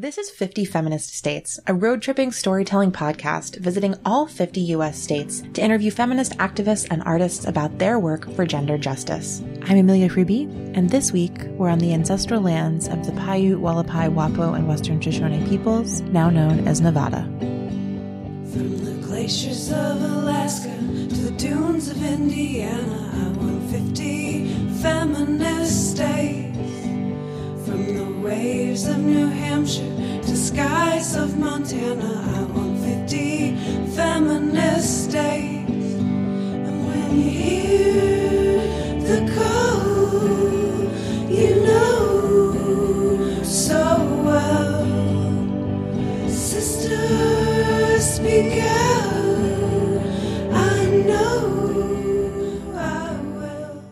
This is 50 Feminist States, a road-tripping storytelling podcast visiting all 50 U.S. states to interview feminist activists and artists about their work for gender justice. I'm Amelia Hruby, and this week we're on the ancestral lands of the Paiute, Wallapai, Wapo, and Western Shoshone peoples, now known as Nevada. From the glaciers of Alaska to the dunes of Indiana, I want 50 feminist states. From the waves of New Hampshire to skies of Montana, I want 50 feminist states. And when you hear the call, you know so well. Sisters, speak out. I know I will.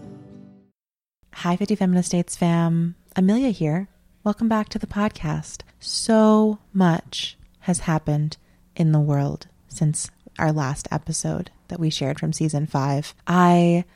Hi, 50 Feminist States fam. Amelia here. Welcome back to the podcast. So much has happened in the world since our last episode that we shared from season 5. I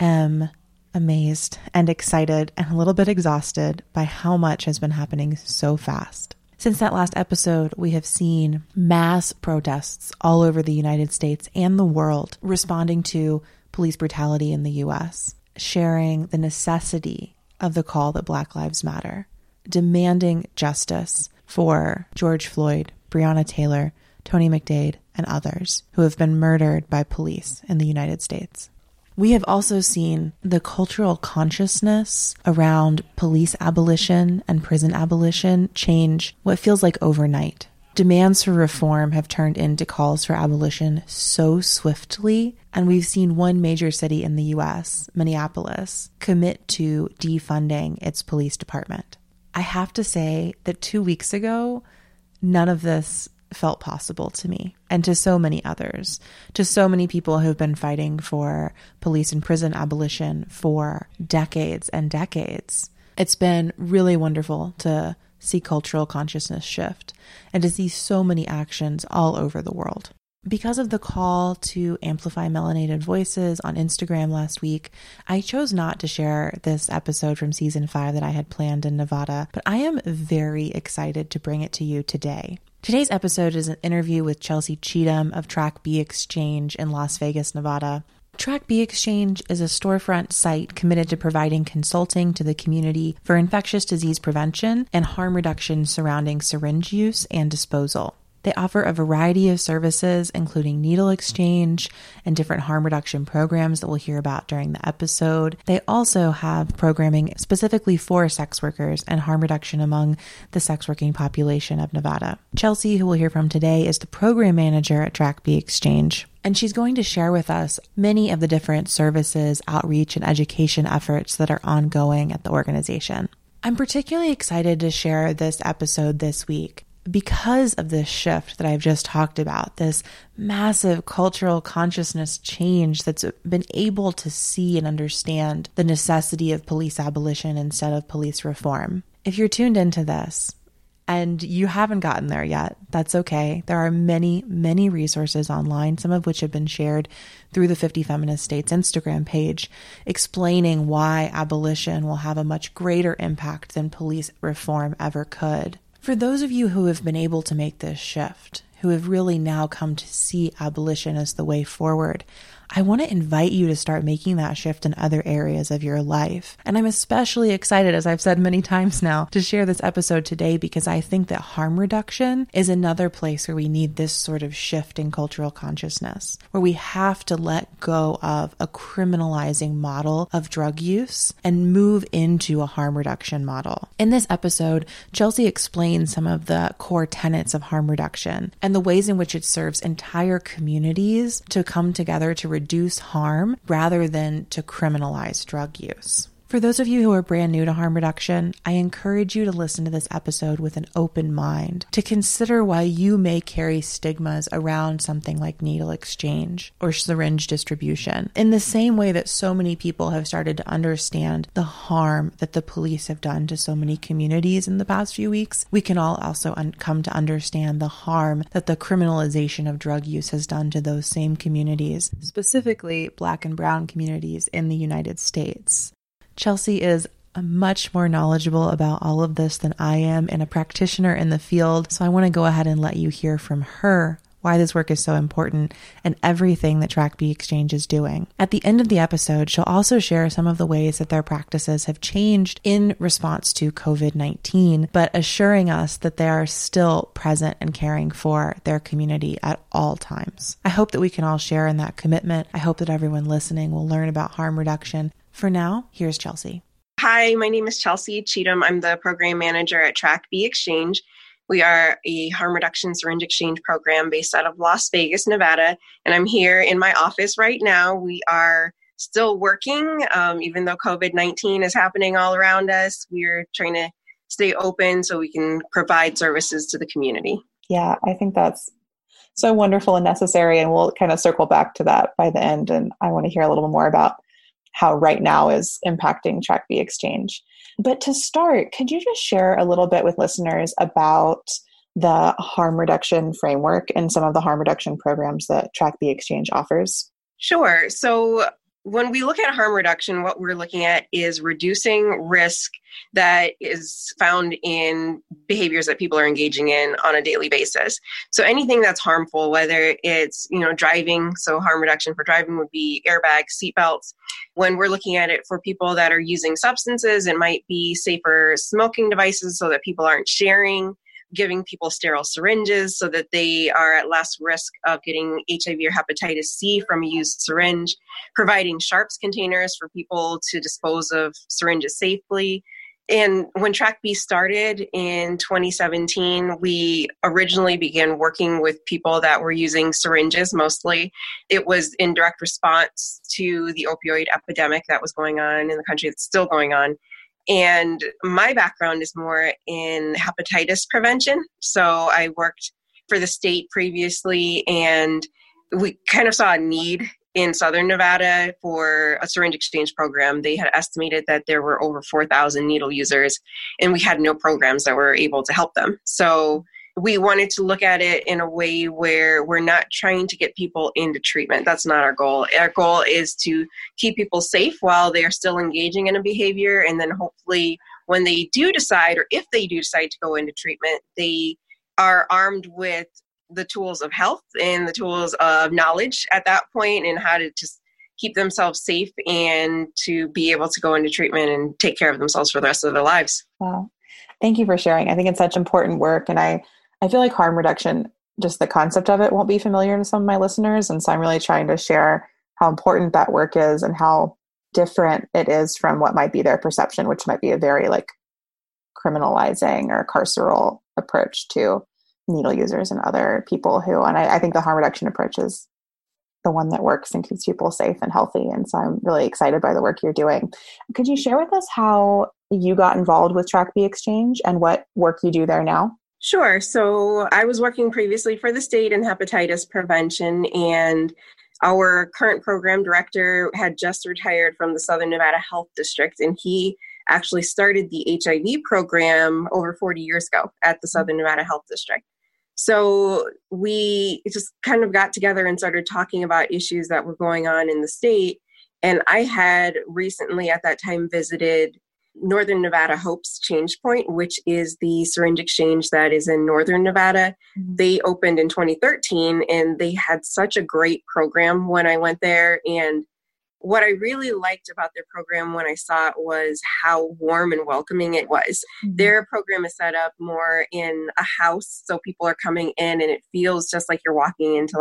am amazed and excited and a little bit exhausted by how much has been happening so fast. Since that last episode, we have seen mass protests all over the United States and the world responding to police brutality in the U.S., sharing the necessity of the call that Black Lives Matter, demanding justice for George Floyd, Breonna Taylor, Tony McDade, and others who have been murdered by police in the United States. We have also seen the cultural consciousness around police abolition and prison abolition change what feels like overnight. Demands for reform have turned into calls for abolition so swiftly, and we've seen one major city in the U.S., Minneapolis, commit to defunding its police department. I have to say that 2 weeks ago, none of this felt possible to me and to so many others, to so many people who've been fighting for police and prison abolition for decades and decades. It's been really wonderful to see cultural consciousness shift and to see so many actions all over the world. Because of the call to amplify melanated voices on Instagram last week, I chose not to share this episode from season 5 that I had planned in Nevada, but I am very excited to bring it to you today. Today's episode is an interview with Chelsi Cheatom of Trac-B Exchange in Las Vegas, Nevada. Trac-B Exchange is a storefront site committed to providing consulting to the community for infectious disease prevention and harm reduction surrounding syringe use and disposal. They offer a variety of services, including needle exchange and different harm reduction programs that we'll hear about during the episode. They also have programming specifically for sex workers and harm reduction among the sex working population of Nevada. Chelsi, who we'll hear from today, is the program manager at Trac-B Exchange. And she's going to share with us many of the different services, outreach, and education efforts that are ongoing at the organization. I'm particularly excited to share this episode this week because of this shift that I've just talked about, this massive cultural consciousness change that's been able to see and understand the necessity of police abolition instead of police reform. If you're tuned into this, and you haven't gotten there yet, that's okay. There are many, many resources online, some of which have been shared through the 50 Feminist States Instagram page, explaining why abolition will have a much greater impact than police reform ever could. For those of you who have been able to make this shift, who have really now come to see abolition as the way forward, I want to invite you to start making that shift in other areas of your life. And I'm especially excited, as I've said many times now, to share this episode today because I think that harm reduction is another place where we need this sort of shift in cultural consciousness, where we have to let go of a criminalizing model of drug use and move into a harm reduction model. In this episode, Chelsi explains some of the core tenets of harm reduction and the ways in which it serves entire communities to come together to reduce harm rather than to criminalize drug use. For those of you who are brand new to harm reduction, I encourage you to listen to this episode with an open mind, to consider why you may carry stigmas around something like needle exchange or syringe distribution, in the same way that so many people have started to understand the harm that the police have done to so many communities in the past few weeks. We can all also come to understand the harm that the criminalization of drug use has done to those same communities, specifically Black and Brown communities in the United States. Chelsi is much more knowledgeable about all of this than I am and a practitioner in the field. So I want to go ahead and let you hear from her why this work is so important and everything that Trac-B Exchange is doing. At the end of the episode, she'll also share some of the ways that their practices have changed in response to COVID-19, but assuring us that they are still present and caring for their community at all times. I hope that we can all share in that commitment. I hope that everyone listening will learn about harm reduction. For now, here's Chelsi. Hi, my name is Chelsi Cheatom. I'm the program manager at Trac-B Exchange. We are a harm reduction syringe exchange program based out of Las Vegas, Nevada, and I'm here in my office right now. We are still working, even though COVID-19 is happening all around us. We're trying to stay open so we can provide services to the community. Yeah, I think that's so wonderful and necessary, and we'll kind of circle back to that by the end, and I want to hear a little more about how right now is impacting Trac-B Exchange. But to start, could you just share a little bit with listeners about the harm reduction framework and some of the harm reduction programs that Trac-B Exchange offers? Sure. So when we look at harm reduction, what we're looking at is reducing risk that is found in behaviors that people are engaging in on a daily basis. So anything that's harmful, whether it's, driving, so harm reduction for driving would be airbags, seatbelts. When we're looking at it for people that are using substances, it might be safer smoking devices so that people aren't sharing, giving people sterile syringes so that they are at less risk of getting HIV or hepatitis C from a used syringe, providing sharps containers for people to dispose of syringes safely. And when Trac-B started in 2017, we originally began working with people that were using syringes mostly. It was in direct response to the opioid epidemic that was going on in the country that's still going on. And my background is more in hepatitis prevention. So I worked for the state previously, and we kind of saw a need in Southern Nevada for a syringe exchange program. They had estimated that there were over 4,000 needle users, and we had no programs that were able to help them. So we wanted to look at it in a way where we're not trying to get people into treatment. That's not our goal. Our goal is to keep people safe while they are still engaging in a behavior. And then hopefully when they do decide, or if they do decide to go into treatment, they are armed with the tools of health and the tools of knowledge at that point and how to just keep themselves safe and to be able to go into treatment and take care of themselves for the rest of their lives. Wow. Thank you for sharing. I think it's such important work. And I feel like harm reduction, just the concept of it won't be familiar to some of my listeners. And so I'm really trying to share how important that work is and how different it is from what might be their perception, which might be a very criminalizing or carceral approach to needle users and other people who, and I think the harm reduction approach is the one that works and keeps people safe and healthy. And so I'm really excited by the work you're doing. Could you share with us how you got involved with Trac-B Exchange and what work you do there now? Sure. So I was working previously for the state in hepatitis prevention, and our current program director had just retired from the Southern Nevada Health District, and he actually started the HIV program over 40 years ago at the Southern Nevada Health District. So we just kind of got together and started talking about issues that were going on in the state. And I had recently at that time visited Northern Nevada Hopes Change Point, which is the syringe exchange that is in Northern Nevada. They opened in 2013, and they had such a great program when I went there. And what I really liked about their program when I saw it was how warm and welcoming it was. Their program is set up more in a house, so people are coming in, and it feels just like you're walking into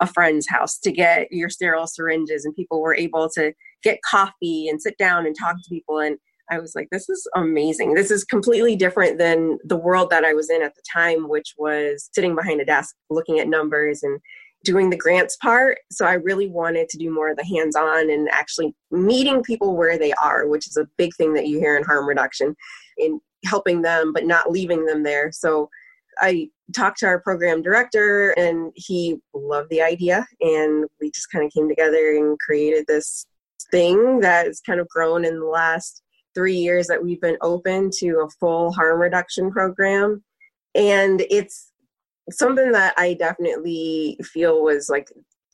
a friend's house to get your sterile syringes, and people were able to get coffee and sit down and talk to people. And I was like, this is amazing. This is completely different than the world that I was in at the time, which was sitting behind a desk, looking at numbers and doing the grants part. So I really wanted to do more of the hands-on and actually meeting people where they are, which is a big thing that you hear in harm reduction, in helping them, but not leaving them there. So I talked to our program director, and he loved the idea. And we just kind of came together and created this thing that has kind of grown in the last 3 years that we've been open to a full harm reduction program. And it's something that I definitely feel was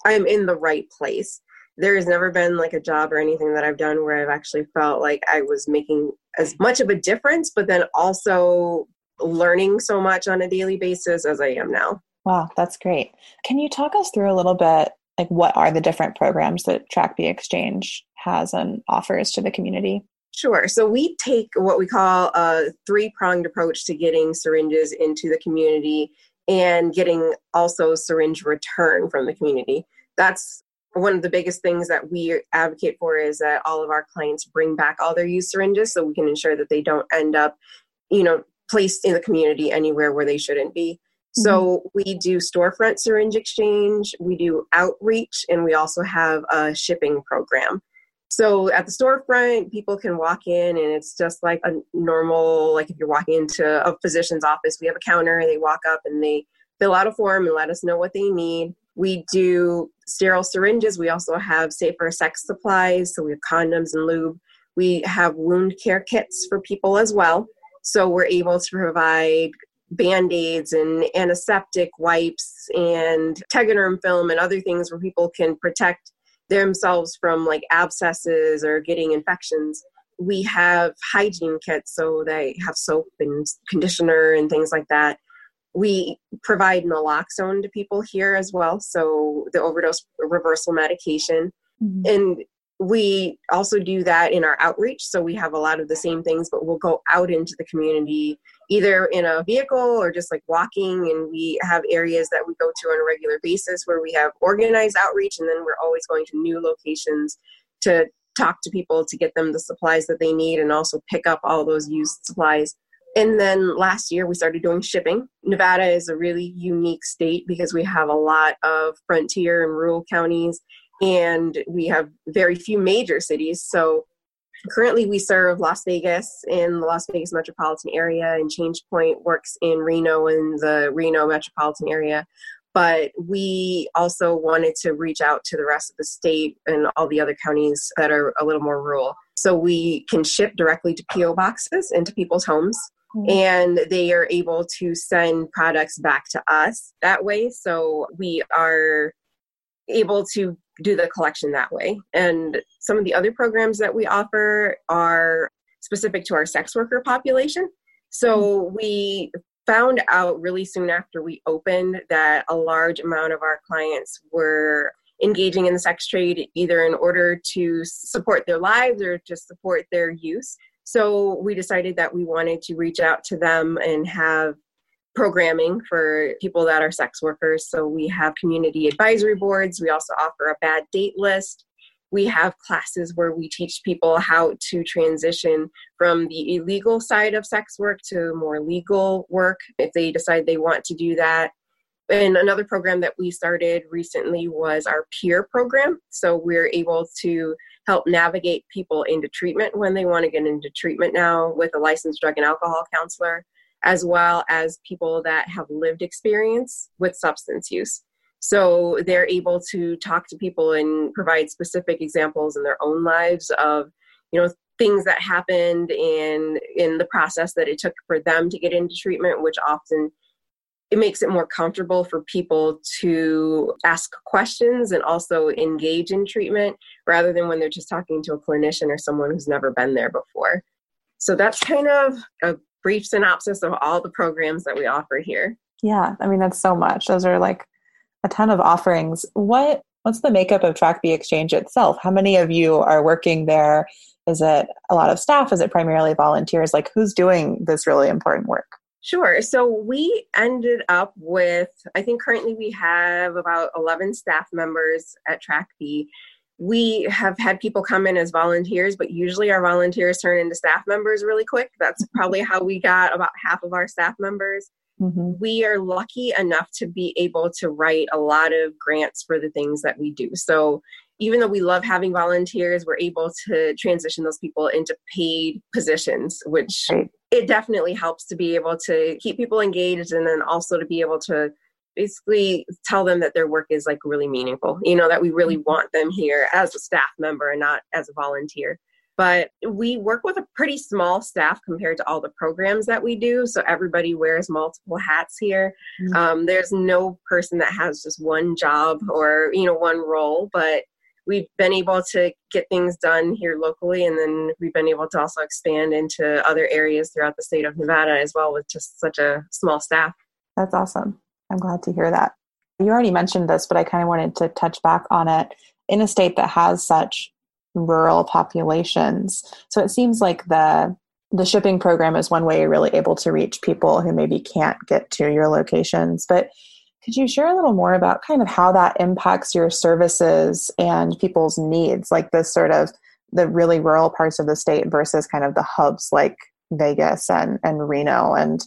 I'm in the right place. There has never been a job or anything that I've done where I've actually felt like I was making as much of a difference, but then also learning so much on a daily basis as I am now. Wow, that's great. Can you talk us through a little bit, like what are the different programs that Trac-B Exchange has and offers to the community? Sure. So we take what we call a three-pronged approach to getting syringes into the community and getting also syringe return from the community. That's one of the biggest things that we advocate for, is that all of our clients bring back all their used syringes so we can ensure that they don't end up, placed in the community anywhere where they shouldn't be. So we do storefront syringe exchange, we do outreach, and we also have a shipping program. So at the storefront, people can walk in and it's just like a normal, like if you're walking into a physician's office, we have a counter, they walk up and they fill out a form and let us know what they need. We do sterile syringes. We also have safer sex supplies. So we have condoms and lube. We have wound care kits for people as well. So we're able to provide Band-Aids and antiseptic wipes and Tegaderm film and other things where people can protect themselves from like abscesses or getting infections. We have hygiene kits, so they have soap and conditioner and things like that. We provide naloxone to people here as well, so the overdose reversal medication. Mm-hmm. And we also do that in our outreach. So we have a lot of the same things, but we'll go out into the community either in a vehicle or just like walking. And we have areas that we go to on a regular basis where we have organized outreach. And then we're always going to new locations to talk to people, to get them the supplies that they need and also pick up all those used supplies. And then last year we started doing shipping. Nevada is a really unique state because we have a lot of frontier and rural counties, and we have very few major cities. So currently we serve Las Vegas in the Las Vegas metropolitan area, and Change Point works in Reno in the Reno metropolitan area. But we also wanted to reach out to the rest of the state and all the other counties that are a little more rural. So we can ship directly to PO boxes into people's homes. And they are able to send products back to us that way. So we are able to do the collection that way. And some of the other programs that we offer are specific to our sex worker population. So we found out really soon after we opened that a large amount of our clients were engaging in the sex trade, either in order to support their lives or to support their use. So we decided that we wanted to reach out to them and have programming for people that are sex workers. So we have community advisory boards. We also offer a bad date list. We have classes where we teach people how to transition from the illegal side of sex work to more legal work if they decide they want to do that. And another program that we started recently was our peer program. So we're able to help navigate people into treatment when they want to get into treatment now with a licensed drug and alcohol counselor, as well as people that have lived experience with substance use. So they're able to talk to people and provide specific examples in their own lives of, things that happened in the process that it took for them to get into treatment, which often it makes it more comfortable for people to ask questions and also engage in treatment rather than when they're just talking to a clinician or someone who's never been there before. So that's kind of a brief synopsis of all the programs that we offer here. Yeah, I mean, that's so much. Those are like a ton of offerings. What's the makeup of Trac-B Exchange itself? How many of you are working there? Is it a lot of staff? Is it primarily volunteers? Like, who's doing this really important work? Sure. So we ended up with, I think currently we have about 11 staff members at Trac-B. We have had people come in as volunteers, but usually our volunteers turn into staff members really quick. That's probably how we got about half of our staff members. Mm-hmm. We are lucky enough to be able to write a lot of grants for the things that we do. So even though we love having volunteers, we're able to transition those people into paid positions, which it definitely helps to be able to keep people engaged and then also to be able to basically tell them that their work is like really meaningful, that we really want them here as a staff member and not as a volunteer. But we work with a pretty small staff compared to all the programs that we do. So everybody wears multiple hats here. There's no person that has just one job or, one role, but we've been able to get things done here locally, and then we've been able to also expand into other areas throughout the state of Nevada as well with just such a small staff. That's awesome. I'm glad to hear that. You already mentioned this, but I kind of wanted to touch back on it. In a state that has such rural populations, so it seems like the shipping program is one way you're really able to reach people who maybe can't get to your locations. But could you share a little more about kind of how that impacts your services and people's needs, like this sort of the really rural parts of the state versus kind of the hubs like Vegas and Reno? And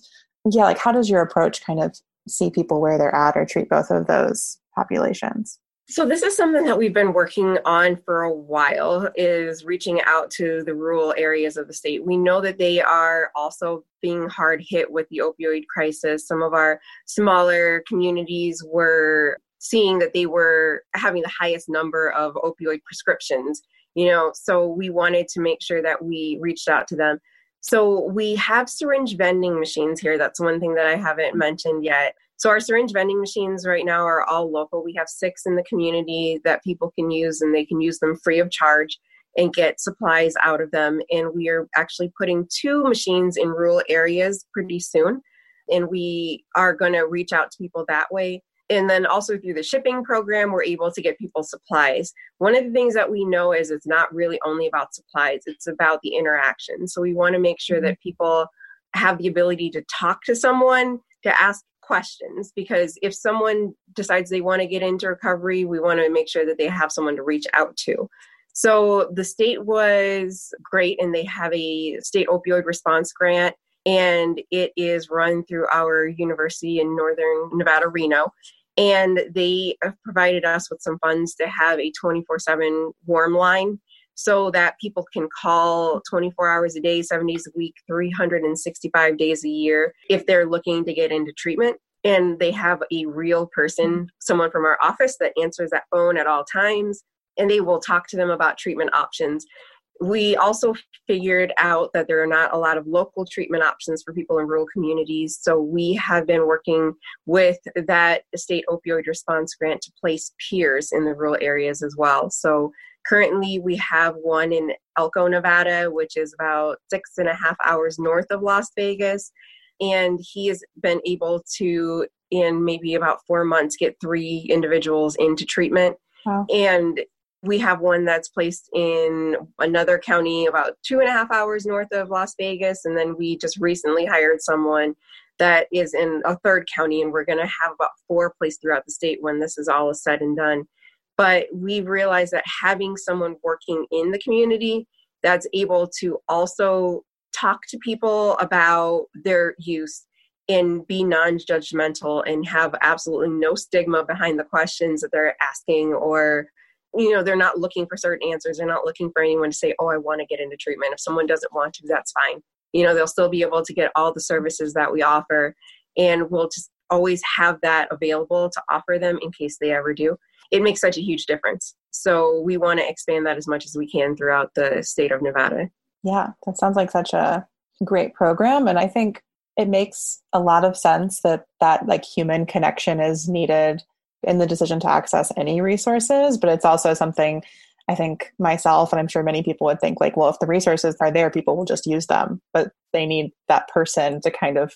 yeah, like how does your approach kind of see people where they're at or treat both of those populations? So this is something that we've been working on for a while, is reaching out to the rural areas of the state. We know that they are also being hard hit with the opioid crisis. Some of our smaller communities were seeing that they were having the highest number of opioid prescriptions, so we wanted to make sure that we reached out to them. So we have syringe vending machines here. That's one thing that I haven't mentioned yet. So our syringe vending machines right now are all local. We have 6 in the community that people can use, and they can use them free of charge and get supplies out of them. And we are actually putting 2 machines in rural areas pretty soon. And we are going to reach out to people that way. And then also through the shipping program, we're able to get people supplies. One of the things that we know is it's not really only about supplies. It's about the interaction. So we want to make sure that people have the ability to talk to someone, to ask questions, because if someone decides they want to get into recovery, we want to make sure that they have someone to reach out to. So the state was great, and they have a state opioid response grant, and it is run through our university in Northern Nevada, Reno. And they have provided us with some funds to have a 24/7 warm line so that people can call 24 hours a day, 7 days a week, 365 days a year if they're looking to get into treatment. And they have a real person, someone from our office, that answers that phone at all times, and they will talk to them about treatment options. We also figured out that there are not a lot of local treatment options for people in rural communities. So we have been working with that state opioid response grant to place peers in the rural areas as well. So currently we have one in Elko, Nevada, which is about 6.5 hours north of Las Vegas. And he has been able to, in maybe about 4 months, get 3 individuals into treatment. Wow. And we have one that's placed in another county about 2.5 hours north of Las Vegas. And then we just recently hired someone that is in a 3rd county, and we're going to have about 4 placed throughout the state when this is all said and done. But we realized that having someone working in the community that's able to also talk to people about their use and be non-judgmental and have absolutely no stigma behind the questions that they're asking, or they're not looking for certain answers. They're not looking for anyone to say, oh, I want to get into treatment. If someone doesn't want to, that's fine. They'll still be able to get all the services that we offer, and we'll just always have that available to offer them in case they ever do. It makes such a huge difference. So we want to expand that as much as we can throughout the state of Nevada. Yeah, that sounds like such a great program. And I think it makes a lot of sense that like human connection is needed in the decision to access any resources, but it's also something I think myself, and I'm sure many people would think like, well, if the resources are there, people will just use them, but they need that person to kind of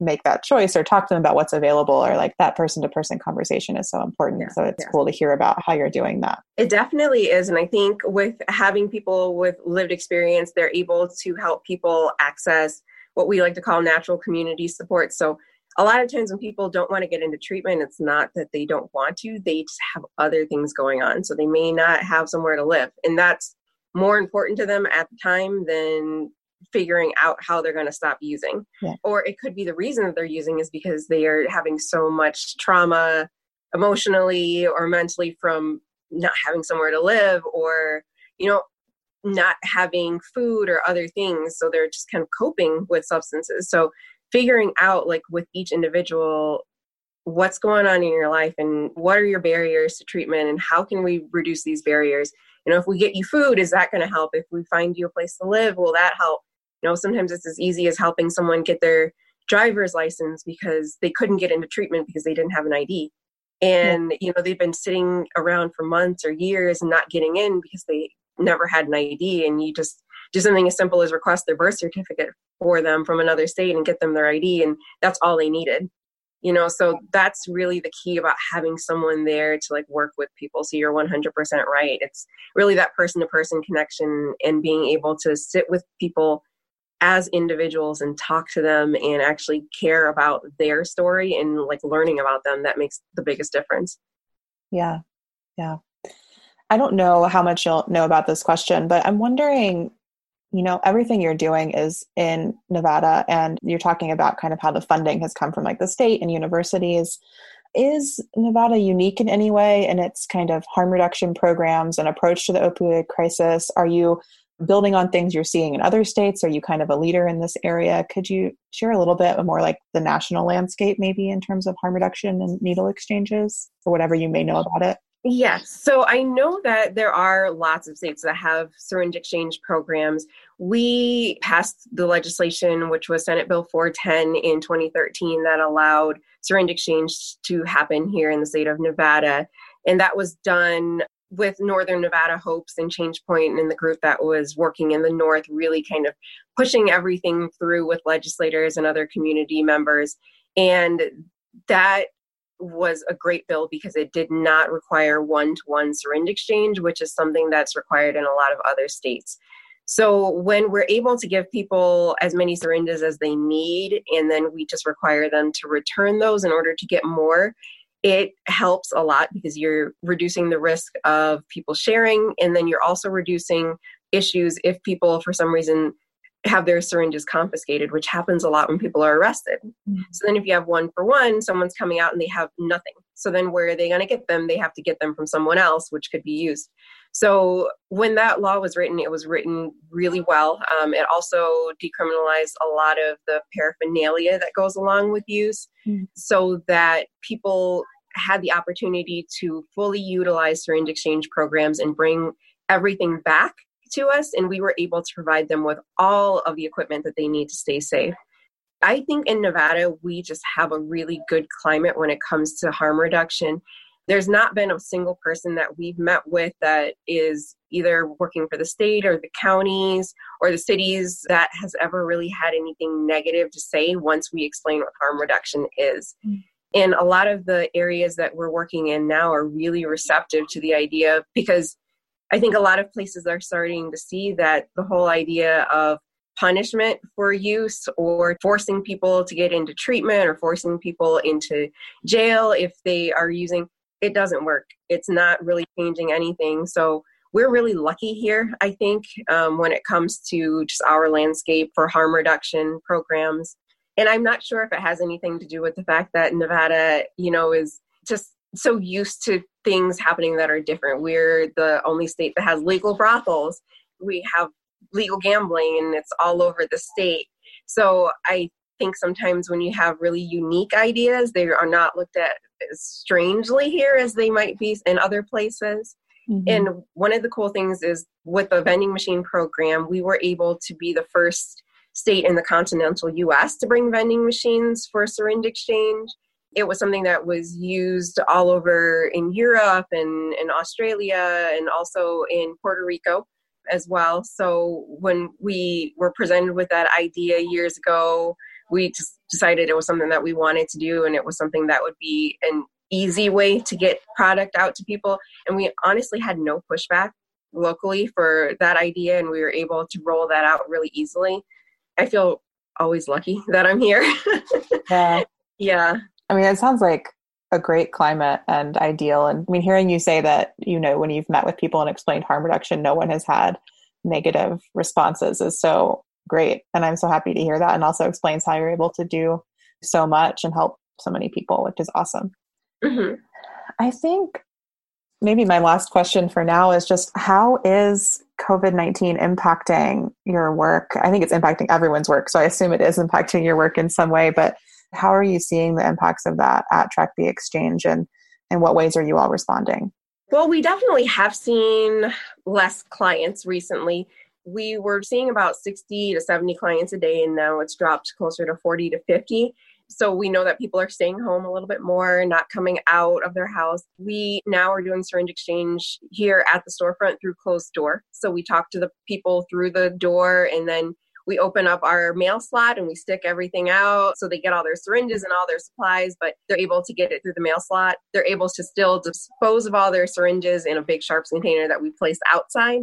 make that choice or talk to them about what's available, or like that person-to-person conversation is so important. Yeah, so it's cool to hear about how you're doing that. It definitely is. And I think with having people with lived experience, they're able to help people access what we like to call natural community support. So a lot of times when people don't want to get into treatment, it's not that they don't want to, they just have other things going on. So they may not have somewhere to live. And that's more important to them at the time than figuring out how they're going to stop using. Yeah. Or it could be the reason that they're using is because they are having so much trauma emotionally or mentally from not having somewhere to live, or, not having food or other things. So they're just kind of coping with substances. So figuring out like with each individual, what's going on in your life and what are your barriers to treatment and how can we reduce these barriers? If we get you food, is that going to help? If we find you a place to live, will that help? Sometimes it's as easy as helping someone get their driver's license because they couldn't get into treatment because they didn't have an ID. And, you know, they've been sitting around for months or years and not getting in because they never had an ID. And you just do something as simple as request their birth certificate for them from another state and get them their ID. And that's all they needed. You know, so that's really the key about having someone there to like work with people. So you're 100% right. It's really that person-to-person connection and being able to sit with people as individuals and talk to them and actually care about their story and like learning about them. That makes the biggest difference. Yeah. Yeah. I don't know how much you'll know about this question, but I'm wondering, you know, everything you're doing is in Nevada and you're talking about kind of how the funding has come from like the state and universities. Is Nevada unique in any way in its kind of harm reduction programs and approach to the opioid crisis? Are you building on things you're seeing in other states? Are you kind of a leader in this area? Could you share a little bit more like the national landscape, maybe in terms of harm reduction and needle exchanges or whatever you may know about it? Yes. So I know that there are lots of states that have syringe exchange programs. We passed the legislation, which was Senate Bill 410 in 2013, that allowed syringe exchange to happen here in the state of Nevada. And that was done with Northern Nevada Hopes and Change Point and the group that was working in the north, really kind of pushing everything through with legislators and other community members. And that was a great bill because it did not require one-to-one syringe exchange, which is something that's required in a lot of other states. So when we're able to give people as many syringes as they need, and then we just require them to return those in order to get more, it helps a lot because you're reducing the risk of people sharing. And then you're also reducing issues if people, for some reason, have their syringes confiscated, which happens a lot when people are arrested. Mm-hmm. So then if you have one for one, someone's coming out and they have nothing. So then where are they going to get them? They have to get them from someone else, which could be used. So when that law was written, it was written really well. It also decriminalized a lot of the paraphernalia that goes along with use, mm-hmm. so that people had the opportunity to fully utilize syringe exchange programs and bring everything back to us. And we were able to provide them with all of the equipment that they need to stay safe. I think in Nevada, we just have a really good climate when it comes to harm reduction. There's not been a single person that we've met with that is either working for the state or the counties or the cities that has ever really had anything negative to say once we explain what harm reduction is. Mm-hmm. And a lot of the areas that we're working in now are really receptive to the idea, because I think a lot of places are starting to see that the whole idea of punishment for use or forcing people to get into treatment or forcing people into jail if they are using, it doesn't work. It's not really changing anything. So we're really lucky here, I think, when it comes to just our landscape for harm reduction programs. And I'm not sure if it has anything to do with the fact that Nevada, you know, is just so used to things happening that are different. We're the only state that has legal brothels. We have legal gambling, and it's all over the state. So I think sometimes when you have really unique ideas, they are not looked at as strangely here as they might be in other places. Mm-hmm. And one of the cool things is with the vending machine program, we were able to be the first state in the continental U.S. to bring vending machines for syringe exchange. It was something that was used all over in Europe and in Australia and also in Puerto Rico as well. So when we were presented with that idea years ago, we just decided it was something that we wanted to do, and it was something that would be an easy way to get product out to people. And we honestly had no pushback locally for that idea, and we were able to roll that out really easily. I feel always lucky that I'm here. Yeah. I mean, it sounds like a great climate and ideal. And I mean, hearing you say that, you know, when you've met with people and explained harm reduction, no one has had negative responses is so great. And I'm so happy to hear that. And also explains how you're able to do so much and help so many people, which is awesome. Mm-hmm. I think maybe my last question for now is just, how is COVID-19 impacting your work? I think it's impacting everyone's work, so I assume it is impacting your work in some way, but how are you seeing the impacts of that at Trac-B Exchange, and in what ways are you all responding? Well, we definitely have seen less clients recently. We were seeing about 60 to 70 clients a day, and now it's dropped closer to 40 to 50. So we know that people are staying home a little bit more, not coming out of their house. We now are doing syringe exchange here at the storefront through closed door. So we talk to the people through the door, and then we open up our mail slot and we stick everything out. So they get all their syringes and all their supplies, but they're able to get it through the mail slot. They're able to still dispose of all their syringes in a big Sharps container that we place outside.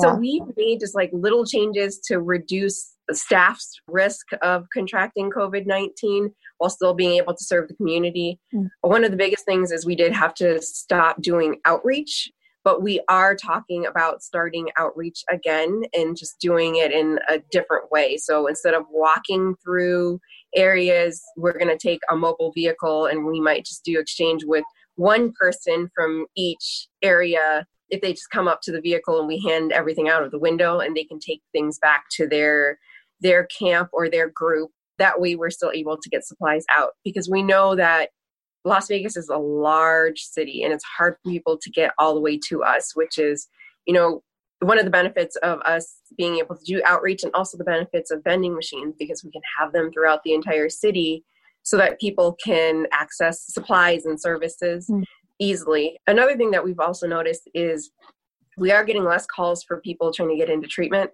So we've made just like little changes to reduce the staff's risk of contracting COVID-19 while still being able to serve the community. One of the biggest things is we did have to stop doing outreach, but we are talking about starting outreach again and just doing it in a different way. So instead of walking through areas, we're going to take a mobile vehicle and we might just do exchange with one person from each area. If they just come up to the vehicle and we hand everything out of the window, and they can take things back to their camp or their group. That way we're still able to get supplies out, because we know that Las Vegas is a large city and it's hard for people to get all the way to us, which is, you know, one of the benefits of us being able to do outreach, and also the benefits of vending machines, because we can have them throughout the entire city so that people can access supplies and services. Easily. Another thing that we've also noticed is we are getting less calls for people trying to get into treatment,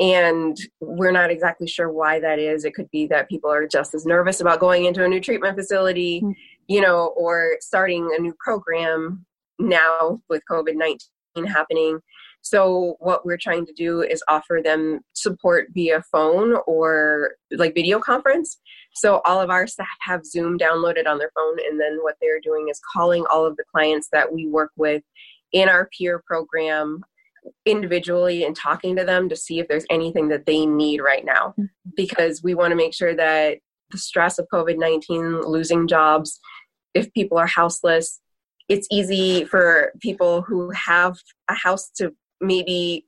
and we're not exactly sure why that is. It could be that people are just as nervous about going into a new treatment facility, you know, or starting a new program now with COVID-19 happening. So what we're trying to do is offer them support via phone or like video conference. So all of our staff have Zoom downloaded on their phone. And then what they're doing is calling all of the clients that we work with in our peer program individually and talking to them to see if there's anything that they need right now, because we want to make sure that the stress of COVID-19, losing jobs, if people are houseless, it's easy for people who have a house to maybe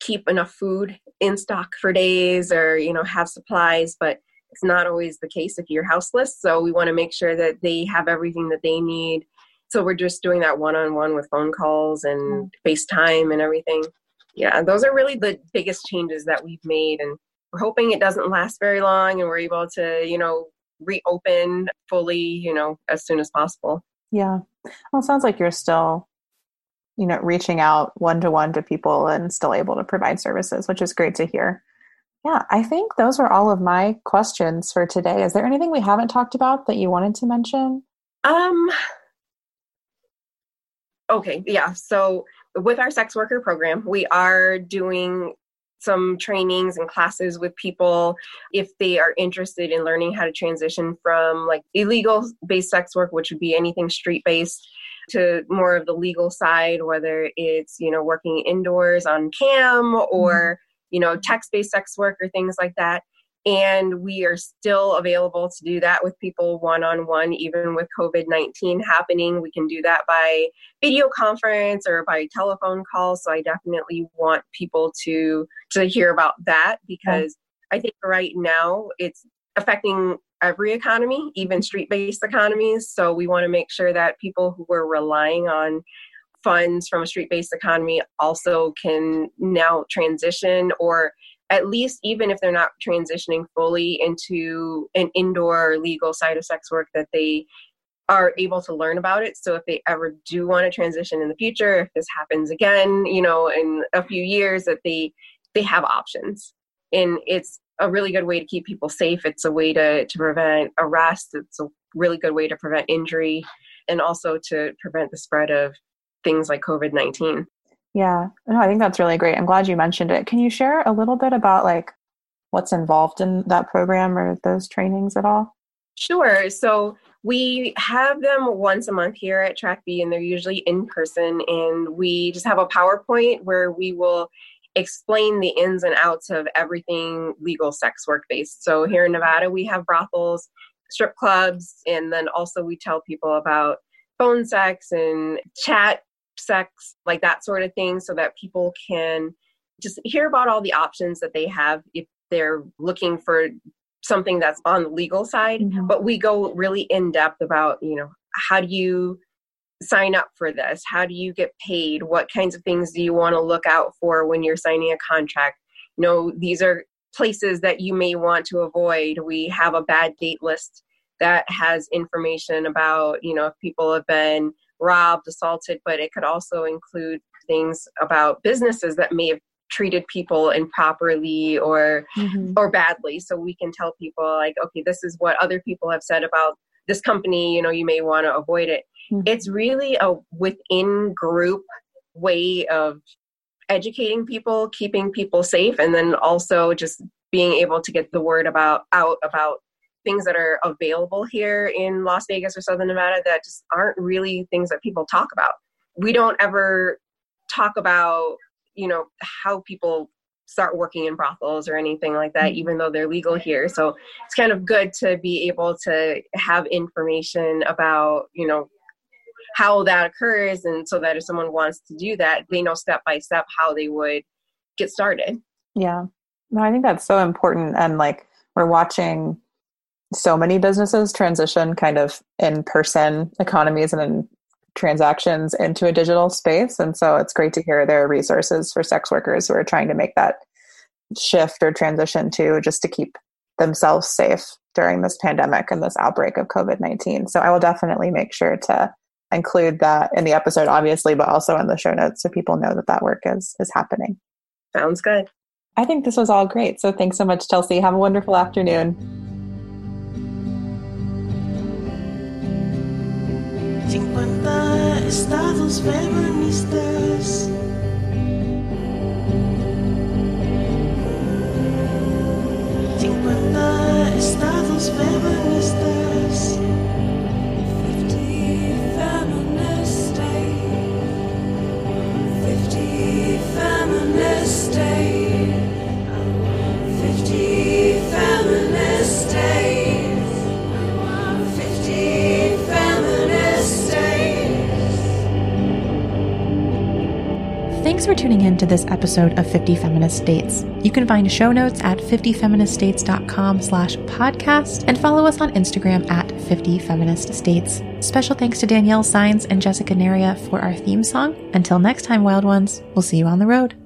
keep enough food in stock for days, or, you know, have supplies, but it's not always the case if you're houseless. So we want to make sure that they have everything that they need. So we're just doing that one-on-one with phone calls and FaceTime and everything. Yeah, those are really the biggest changes that we've made. And we're hoping it doesn't last very long and we're able to, you know, reopen fully, you know, as soon as possible. Yeah. Well, it sounds like you're still, you know, reaching out one-to-one to people and still able to provide services, which is great to hear. Yeah, I think those are all of my questions for today. Is there anything we haven't talked about that you wanted to mention? Okay, yeah. So with our sex worker program, we are doing some trainings and classes with people if they are interested in learning how to transition from like illegal-based sex work, which would be anything street-based, to more of the legal side, whether it's, you know, working indoors on cam or, you know, text-based sex work or things like that. And we are still available to do that with people one-on-one, even with COVID-19 happening. We can do that by video conference or by telephone call. So I definitely want people to hear about that, because I think right now it's affecting every economy, even street-based economies. So we want to make sure that people who are relying on funds from a street-based economy also can now transition, or at least even if they're not transitioning fully into an indoor legal side of sex work, that they are able to learn about it. So if they ever do want to transition in the future, if this happens again, you know, in a few years, that they have options. And it's a really good way to keep people safe. It's a way to prevent arrest. It's a really good way to prevent injury, and also to prevent the spread of things like COVID-19. Yeah, no, I think that's really great. I'm glad you mentioned it. Can you share a little bit about like what's involved in that program or those trainings at all? Sure. So we have them once a month here at Trac-B, and they're usually in person. And we just have a PowerPoint where we will explain the ins and outs of everything legal sex work based. So here in Nevada, we have brothels, strip clubs, and then also we tell people about phone sex and chat sex, like that sort of thing, so that people can just hear about all the options that they have if they're looking for something that's on the legal side. But we go really in depth about, you know, how do you sign up for this? How do you get paid? What kinds of things do you want to look out for when you're signing a contract? You know, these are places that you may want to avoid. We have a bad date list that has information about, you know, if people have been robbed, assaulted, but it could also include things about businesses that may have treated people improperly or badly. So we can tell people like, okay, this is what other people have said about this company, you know, you may want to avoid it. Mm-hmm. It's really a within group way of educating people, keeping people safe, and then also just being able to get the word out about things that are available here in Las Vegas or Southern Nevada that just aren't really things that people talk about. We don't ever talk about, you know, how people start working in brothels or anything like that, even though they're legal here. So it's kind of good to be able to have information about, you know, how that occurs. And so that if someone wants to do that, they know step by step how they would get started. Yeah. No, I think that's so important. And like, we're watching so many businesses transition kind of in-person economies and in transactions into a digital space. And so it's great to hear there are resources for sex workers who are trying to make that shift or transition to just to keep themselves safe during this pandemic and this outbreak of COVID-19. So I will definitely make sure to include that in the episode, obviously, but also in the show notes so people know that that work is happening. Sounds good. I think this was all great. So thanks so much, Chelsi. Have a wonderful afternoon. Estados feministas. Estados feministas. 50 feminist states. 50 feminist states. 50 feminist states. 50 feminist states. Thanks for tuning in to this episode of 50 Feminist States. You can find show notes at 50feministstates.com/podcast and follow us on Instagram at 50 Feminist States. Special thanks to Danielle Sines and Jessica Naria for our theme song. Until next time, Wild Ones, we'll see you on the road.